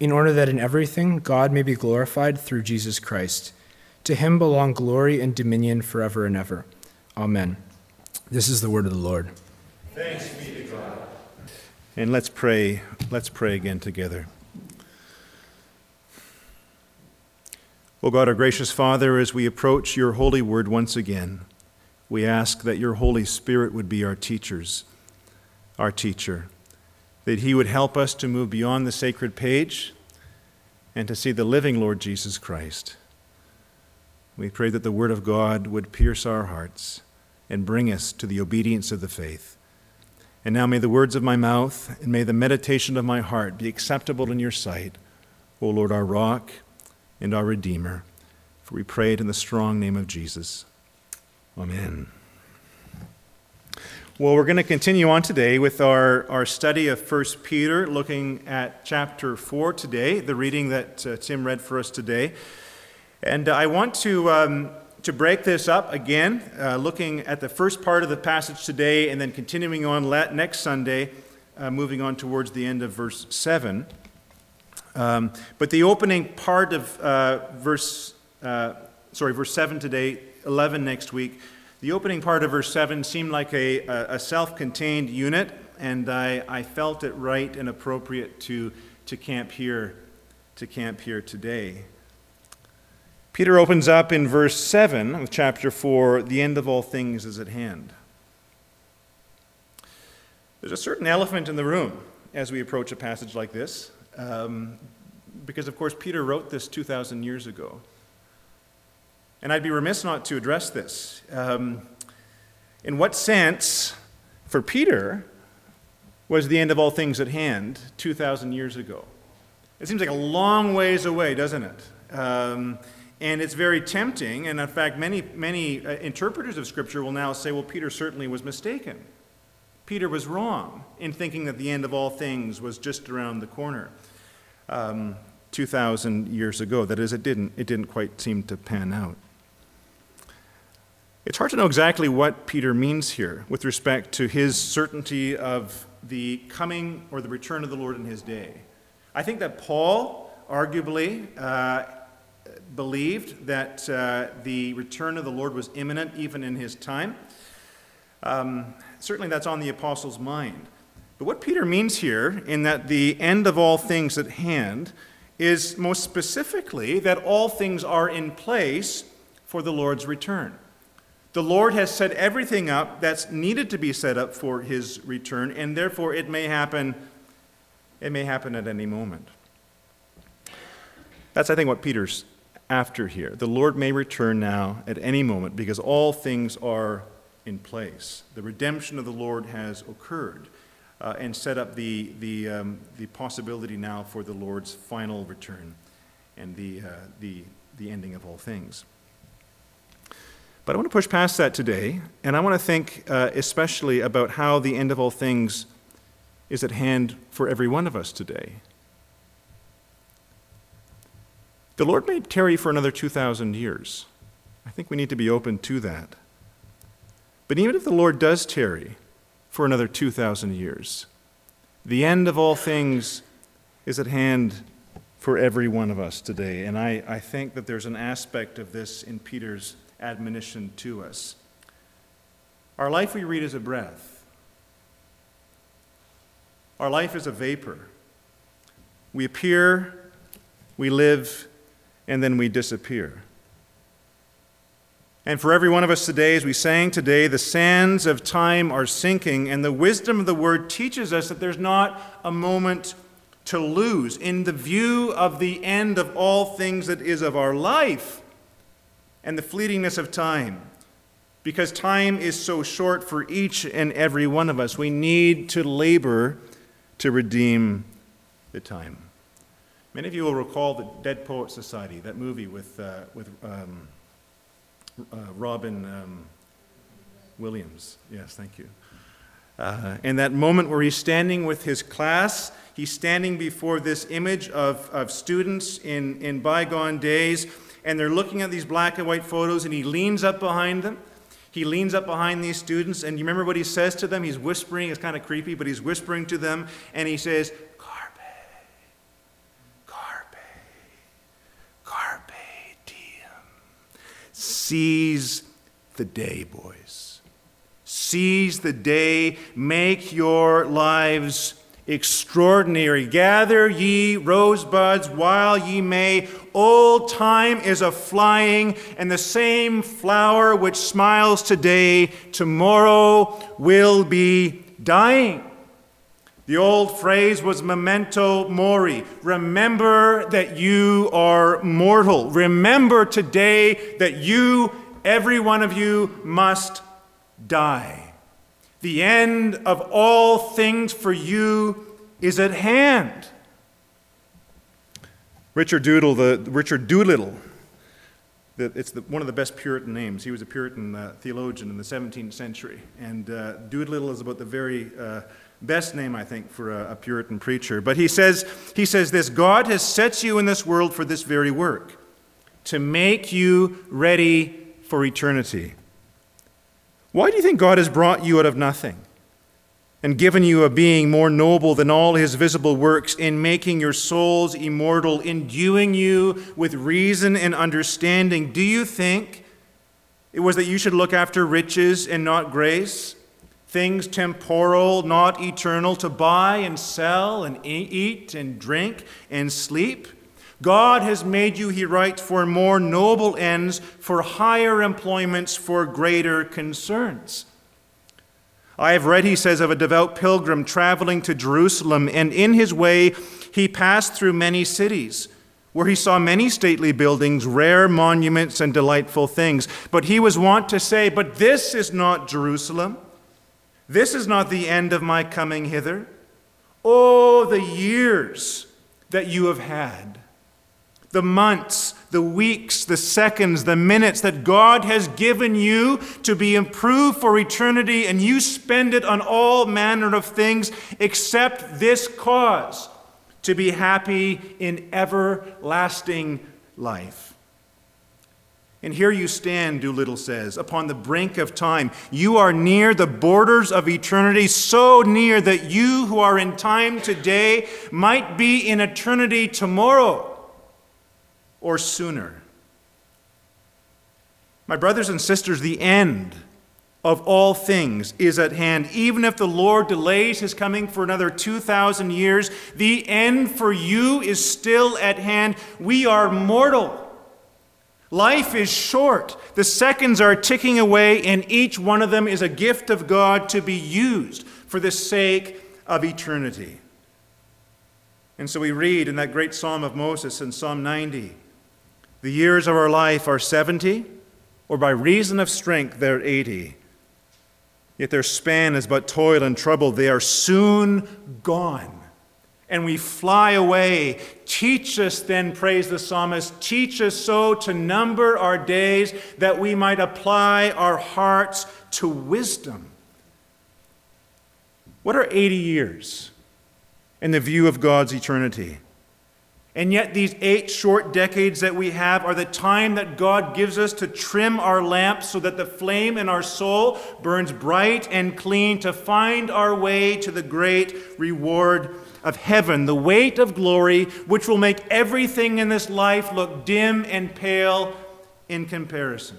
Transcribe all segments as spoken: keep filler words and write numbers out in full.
in order that in everything God may be glorified through Jesus Christ. To him belong glory and dominion forever and ever. Amen. This is the word of the Lord. Thanks be to God. And let's pray. Let's pray again together. O God, our gracious Father, as we approach your holy word once again, we ask that your Holy Spirit would be our teachers, our teacher, that he would help us to move beyond the sacred page and to see the living Lord Jesus Christ. We pray that the word of God would pierce our hearts and bring us to the obedience of the faith. And now may the words of my mouth and may the meditation of my heart be acceptable in your sight, O Lord, our rock and our Redeemer. For we pray it in the strong name of Jesus. Amen. Well, we're going to continue on today with our, our study of First Peter, looking at chapter four today, the reading that uh, Tim read for us today. And uh, I want to um, to break this up again, uh, looking at the first part of the passage today and then continuing on la- next Sunday, uh, moving on towards the end of verse seven. Um, but the opening part of uh, verse, uh, sorry, verse seven today, eleven next week, the opening part of verse seven seemed like a, a self-contained unit, and I, I felt it right and appropriate to, to camp here, to camp here today. Peter opens up in verse seven of chapter four, the end of all things is at hand. There's a certain elephant in the room as we approach a passage like this, um, because, of course, Peter wrote this two thousand years ago. And I'd be remiss not to address this. Um, in what sense, for Peter, was the end of all things at hand two thousand years ago? It seems like a long ways away, doesn't it? Um, And it's very tempting, and in fact, many many uh, interpreters of Scripture will now say, well, Peter certainly was mistaken. Peter was wrong in thinking that the end of all things was just around the corner um, two thousand years ago. That is, it didn't, it didn't quite seem to pan out. It's hard to know exactly what Peter means here with respect to his certainty of the coming or the return of the Lord in his day. I think that Paul, arguably, uh, believed that uh, the return of the Lord was imminent even in his time. Um, certainly that's on the apostles' mind. But what Peter means here in that the end of all things at hand is most specifically that all things are in place for the Lord's return. The Lord has set everything up that's needed to be set up for his return, and therefore it may happen, it may happen at any moment. That's, I think, what Peter's after here. The Lord may return now at any moment because all things are in place. The redemption of the Lord has occurred uh, and set up the the um, the possibility now for the Lord's final return and the uh, the the ending of all things. But I want to push past that today, and I want to think uh, especially about how the end of all things is at hand for every one of us today. The Lord may tarry for another two thousand years. I think we need to be open to that. But even if the Lord does tarry for another two thousand years, the end of all things is at hand for every one of us today. And I, I think that there's an aspect of this in Peter's admonition to us. Our life, we read, is a breath. Our life is a vapor. We appear, we live, and then we disappear. And for every one of us today, as we sang today, the sands of time are sinking, and the wisdom of the word teaches us that there's not a moment to lose. In the view of the end of all things that is of our life and the fleetingness of time, because time is so short for each and every one of us, we need to labor to redeem the time. Many of you will recall the Dead Poets Society, that movie with uh, with um, uh, Robin um, Williams. Yes, thank you. Uh, and that moment where he's standing with his class, he's standing before this image of, of students in, in bygone days, and they're looking at these black and white photos, and he leans up behind them. He leans up behind these students, and you remember what he says to them? He's whispering. It's kind of creepy, but he's whispering to them, and he says, "Carpe, carpe, carpe diem. Seize the day, boys. Seize the day. Make your lives extraordinary. Gather ye rosebuds while ye may. Old time is a flying, and the same flower which smiles today, tomorrow will be dying." The old phrase was memento mori. Remember that you are mortal. Remember today that you, every one of you, must die. The end of all things for you is at hand. Richard Doodle, the Richard Doolittle, the, it's the, one of the best Puritan names. He was a Puritan uh, theologian in the seventeenth century, and uh, Doolittle is about the very uh, best name, I think, for a, a Puritan preacher. But he says, he says this: "God has set you in this world for this very work, to make you ready for eternity." Why do you think God has brought you out of nothing and given you a being more noble than all his visible works, in making your souls immortal, enduing you with reason and understanding? Do you think it was that you should look after riches and not grace, things temporal, not eternal, to buy and sell and eat and drink and sleep? God has made you, he writes, for more noble ends, for higher employments, for greater concerns. I have read, he says, of a devout pilgrim traveling to Jerusalem, and in his way he passed through many cities, where he saw many stately buildings, rare monuments, and delightful things. But he was wont to say, "But this is not Jerusalem. This is not the end of my coming hither. Oh, the years that you have had, the months, the weeks, the seconds, the minutes that God has given you to be improved for eternity, and you spend it on all manner of things except this cause, to be happy in everlasting life." And here you stand, Doolittle says, upon the brink of time. You are near the borders of eternity, so near that you who are in time today might be in eternity tomorrow, or sooner. My brothers and sisters, the end of all things is at hand. Even if the Lord delays his coming for another two thousand years, the end for you is still at hand. We are mortal. Life is short. The seconds are ticking away, and each one of them is a gift of God to be used for the sake of eternity. And so we read in that great Psalm of Moses in Psalm ninety, "The years of our life are seventy, or by reason of strength they're eighty. Yet their span is but toil and trouble. They are soon gone, and we fly away. Teach us then," prays the psalmist, "teach us so to number our days that we might apply our hearts to wisdom." What are eighty years in the view of God's eternity? And yet these eight short decades that we have are the time that God gives us to trim our lamps so that the flame in our soul burns bright and clean, to find our way to the great reward of heaven, the weight of glory, which will make everything in this life look dim and pale in comparison.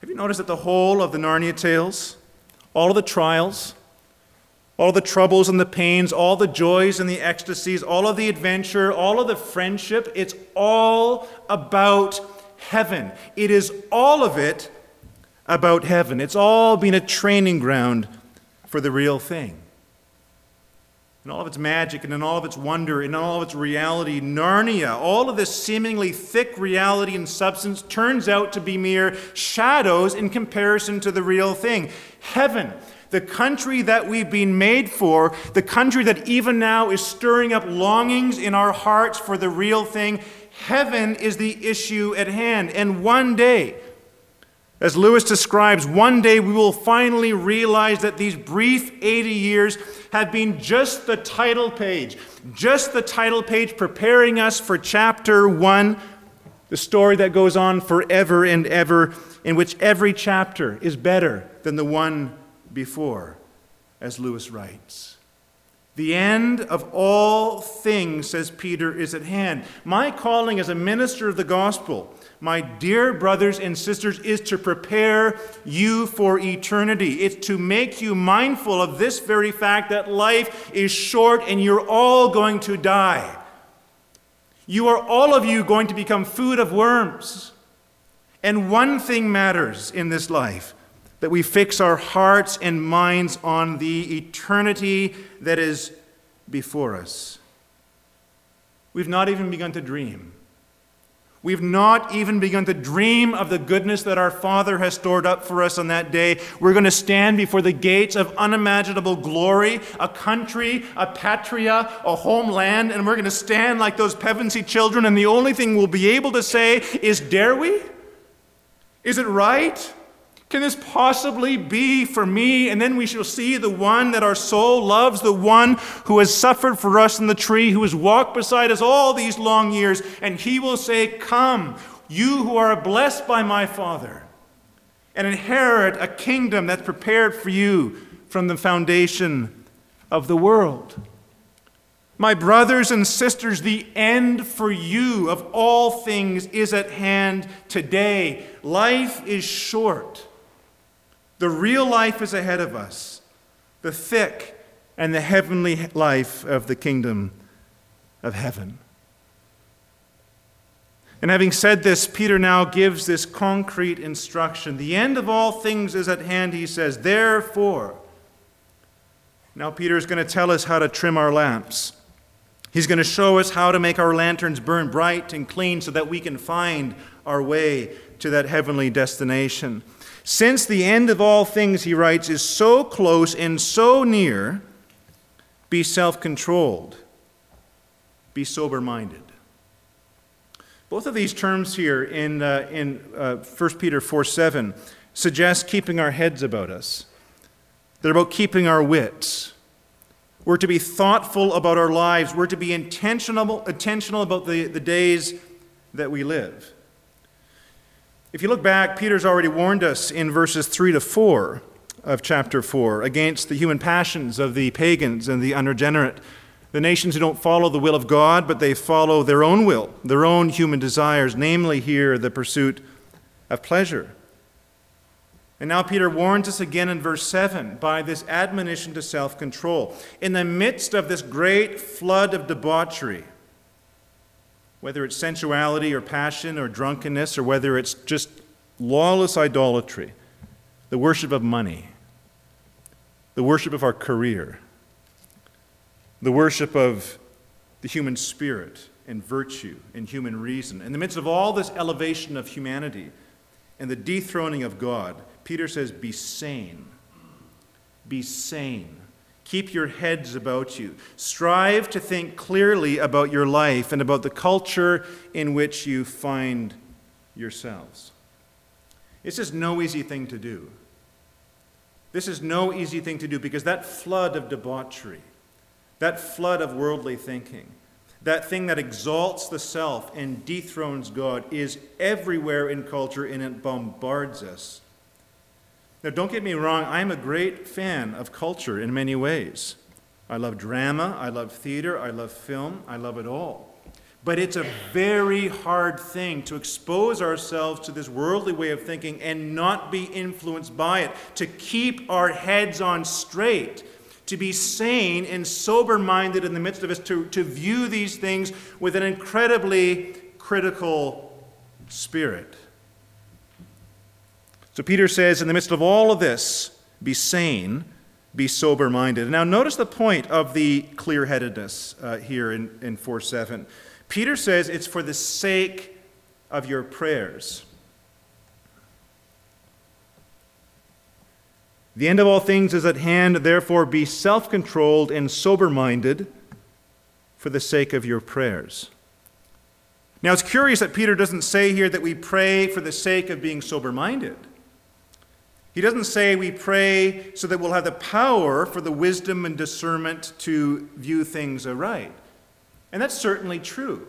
Have you noticed that the whole of the Narnia tales, all of the trials, all the troubles and the pains, all the joys and the ecstasies, all of the adventure, all of the friendship, it's all about heaven. It is all of it about heaven. It's all been a training ground for the real thing. In all of its magic and in all of its wonder, in all of its reality, Narnia, all of this seemingly thick reality and substance turns out to be mere shadows in comparison to the real thing. Heaven, the country that we've been made for, the country that even now is stirring up longings in our hearts for the real thing. Heaven is the issue at hand. And one day, as Lewis describes, one day we will finally realize that these brief eighty years have been just the title page, just the title page preparing us for chapter one, the story that goes on forever and ever, in which every chapter is better than the one before, as Lewis writes. The end of all things, says Peter, is at hand. My calling as a minister of the gospel, my dear brothers and sisters, is to prepare you for eternity. It's to make you mindful of this very fact that life is short and you're all going to die. You are, all of you, going to become food of worms. And one thing matters in this life, that we fix our hearts and minds on the eternity that is before us. We've not even begun to dream. We've not even begun to dream of the goodness that our Father has stored up for us on that day. We're going to stand before the gates of unimaginable glory, a country, a patria, a homeland, and we're going to stand like those Pevensey children, and the only thing we'll be able to say is, dare we? Is it right? Can this possibly be for me? And then we shall see the one that our soul loves, the one who has suffered for us in the tree, who has walked beside us all these long years, and he will say, come, you who are blessed by my Father, and inherit a kingdom that's prepared for you from the foundation of the world. My brothers and sisters, the end for you of all things is at hand today. Life is short. The real life is ahead of us, the thick and the heavenly life of the kingdom of heaven. And having said this, Peter now gives this concrete instruction. The end of all things is at hand, he says. Therefore, now Peter is going to tell us how to trim our lamps. He's going to show us how to make our lanterns burn bright and clean so that we can find our way to that heavenly destination. Since the end of all things, he writes, is so close and so near, be self-controlled, be sober-minded. Both of these terms here in uh, in uh, First Peter four seven suggest keeping our heads about us. They're about keeping our wits. We're to be thoughtful about our lives. We're to be intentional, intentional about the, the days that we live. If you look back, Peter's already warned us in verses three to four of chapter four against the human passions of the pagans and the unregenerate, the nations who don't follow the will of God, but they follow their own will, their own human desires, namely here the pursuit of pleasure. And now Peter warns us again in verse seven by this admonition to self-control. In the midst of this great flood of debauchery, whether it's sensuality or passion or drunkenness, or whether it's just lawless idolatry, the worship of money, the worship of our career, the worship of the human spirit and virtue and human reason. In the midst of all this elevation of humanity and the dethroning of God, Peter says, be sane. Be sane. Keep your heads about you. Strive to think clearly about your life and about the culture in which you find yourselves. This is no easy thing to do. This is no easy thing to do because that flood of debauchery, that flood of worldly thinking, that thing that exalts the self and dethrones God is everywhere in culture, and it bombards us. Now, don't get me wrong, I'm a great fan of culture in many ways. I love drama, I love theater, I love film, I love it all. But it's a very hard thing to expose ourselves to this worldly way of thinking and not be influenced by it, to keep our heads on straight, to be sane and sober-minded in the midst of us, to, to view these things with an incredibly critical spirit. So Peter says, in the midst of all of this, be sane, be sober-minded. Now notice the point of the clear-headedness uh, here in, in four seven. Peter says it's for the sake of your prayers. The end of all things is at hand, therefore be self-controlled and sober-minded for the sake of your prayers. Now, it's curious that Peter doesn't say here that we pray for the sake of being sober-minded. He doesn't say we pray so that we'll have the power for the wisdom and discernment to view things aright. And that's certainly true.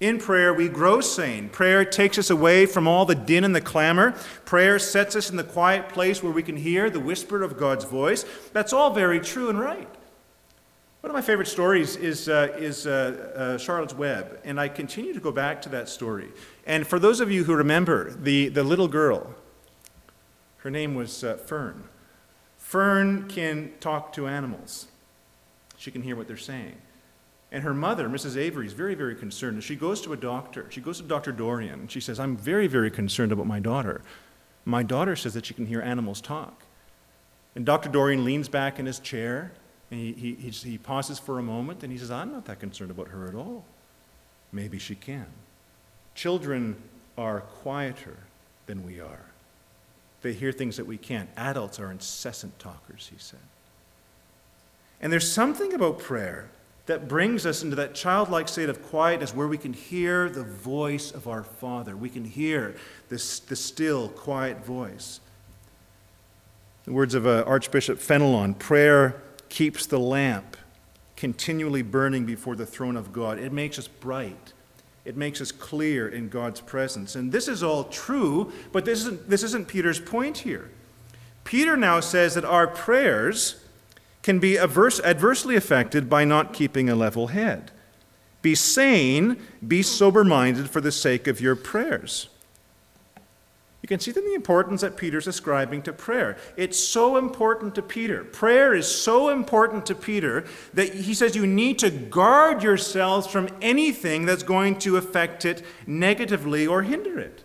In prayer, we grow sane. Prayer takes us away from all the din and the clamor. Prayer sets us in the quiet place where we can hear the whisper of God's voice. That's all very true and right. One of my favorite stories is uh, is uh, uh, Charlotte's Web, and I continue to go back to that story. And for those of you who remember, the, the little girl, her name was uh, Fern. Fern can talk to animals. She can hear what they're saying. And her mother, Missus Avery, is very, very concerned. She goes to a doctor. She goes to Doctor Dorian. And she says, I'm very, very concerned about my daughter. My daughter says that she can hear animals talk. And Doctor Dorian leans back in his chair, and he, he, he, he pauses for a moment, and he says, I'm not that concerned about her at all. Maybe she can. Children are quieter than we are. They hear things that we can't. Adults are incessant talkers, he said. And there's something about prayer that brings us into that childlike state of quietness where we can hear the voice of our Father. We can hear this, the still, quiet voice. The words of uh, Archbishop Fenelon, prayer keeps the lamp continually burning before the throne of God. It makes us bright. It makes us clear in God's presence. And this is all true, but this isn't, this isn't Peter's point here. Peter now says that our prayers can be adverse, adversely affected by not keeping a level head. Be sane, be sober-minded for the sake of your prayers. You can see the importance that Peter's ascribing to prayer. It's so important to Peter. Prayer is so important to Peter that he says you need to guard yourselves from anything that's going to affect it negatively or hinder it.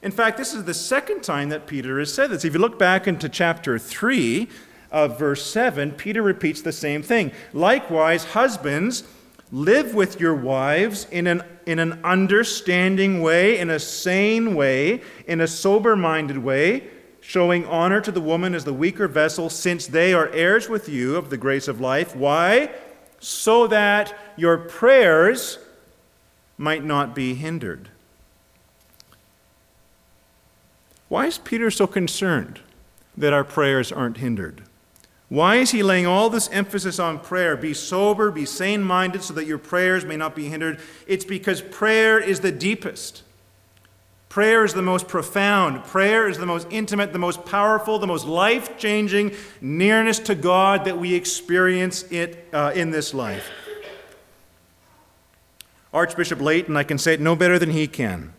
In fact, this is the second time that Peter has said this. If you look back into chapter three, of verse seven, Peter repeats the same thing. Likewise, husbands, live with your wives in an in an understanding way, in a sane way, in a sober-minded way, showing honor to the woman as the weaker vessel, since they are heirs with you of the grace of life. Why? So that your prayers might not be hindered. Why is Peter so concerned that our prayers aren't hindered? Why is he laying all this emphasis on prayer? Be sober, be sane-minded so that your prayers may not be hindered. It's because prayer is the deepest. Prayer is the most profound. Prayer is the most intimate, the most powerful, the most life-changing nearness to God that we experience it uh, in this life. Archbishop Leighton, I can say it no better than he can.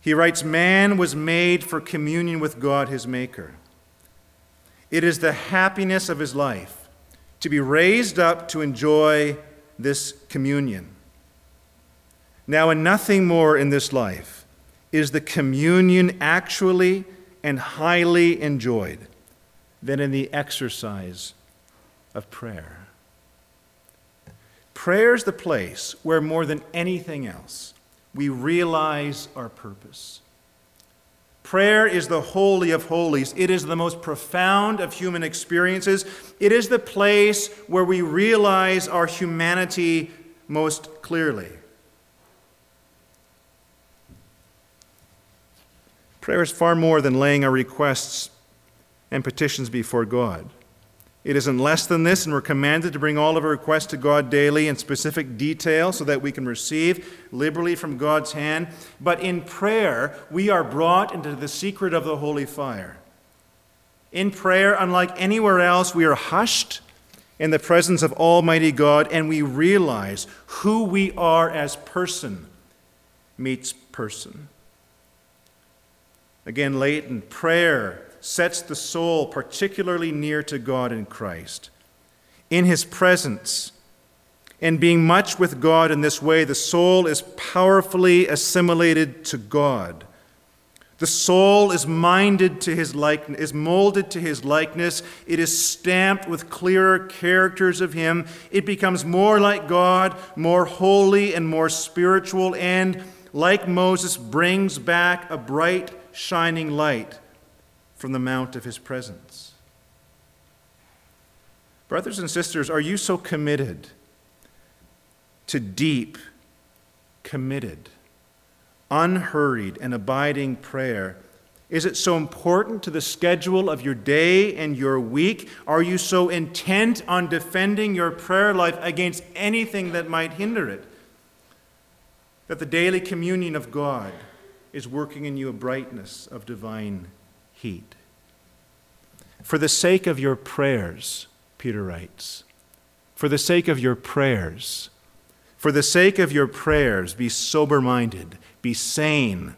He writes, man was made for communion with God, his Maker. It is the happiness of his life to be raised up to enjoy this communion. Now, and nothing more in this life is the communion actually and highly enjoyed than in the exercise of prayer. Prayer is the place where more than anything else we realize our purpose. Prayer is the holy of holies. It is the most profound of human experiences. It is the place where we realize our humanity most clearly. Prayer is far more than laying our requests and petitions before God. It isn't less than this, and we're commanded to bring all of our requests to God daily in specific detail so that we can receive liberally from God's hand. But in prayer, we are brought into the secret of the holy fire. In prayer, unlike anywhere else, we are hushed in the presence of Almighty God, and we realize who we are as person meets person. Again, latent prayer sets the soul particularly near to God in Christ. In his presence, and being much with God in this way, the soul is powerfully assimilated to God. The soul is minded to his likeness, is molded to his likeness. It is stamped with clearer characters of him. It becomes more like God, more holy and more spiritual, and, like Moses, brings back a bright, shining light from the mount of his presence. Brothers and sisters, are you so committed to deep, committed, unhurried, and abiding prayer? Is it so important to the schedule of your day and your week? Are you so intent on defending your prayer life against anything that might hinder it, that the daily communion of God is working in you a brightness of divine heat? For the sake of your prayers, Peter writes, for the sake of your prayers, for the sake of your prayers, be sober-minded, be sane,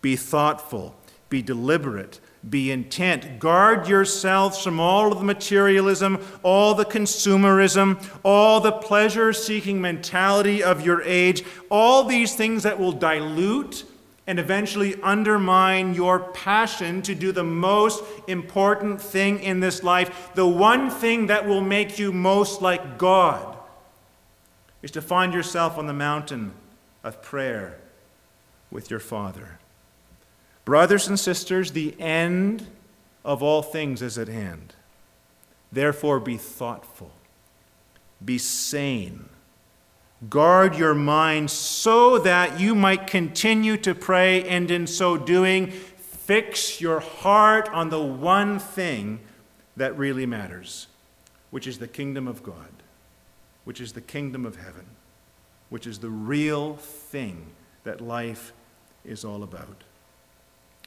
be thoughtful, be deliberate, be intent. Guard yourselves from all of the materialism, all the consumerism, all the pleasure-seeking mentality of your age, all these things that will dilute and eventually undermine your passion to do the most important thing in this life. The one thing that will make you most like God is to find yourself on the mountain of prayer with your Father. Brothers and sisters, the end of all things is at hand. Therefore, be thoughtful, be sane. Guard your mind so that you might continue to pray, and in so doing, fix your heart on the one thing that really matters, which is the kingdom of God, which is the kingdom of heaven, which is the real thing that life is all about.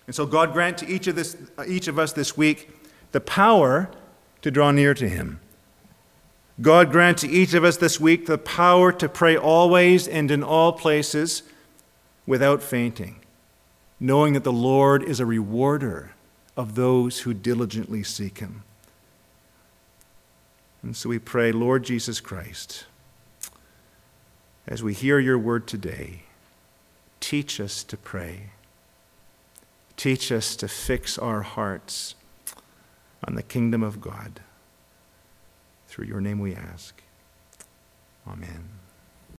And so God grant to each of, this, each of us this week the power to draw near to Him. God grant to each of us this week the power to pray always and in all places without fainting, knowing that the Lord is a rewarder of those who diligently seek Him. And so we pray, Lord Jesus Christ, as we hear your word today, teach us to pray. Teach us to fix our hearts on the kingdom of God. Through your name we ask. Amen.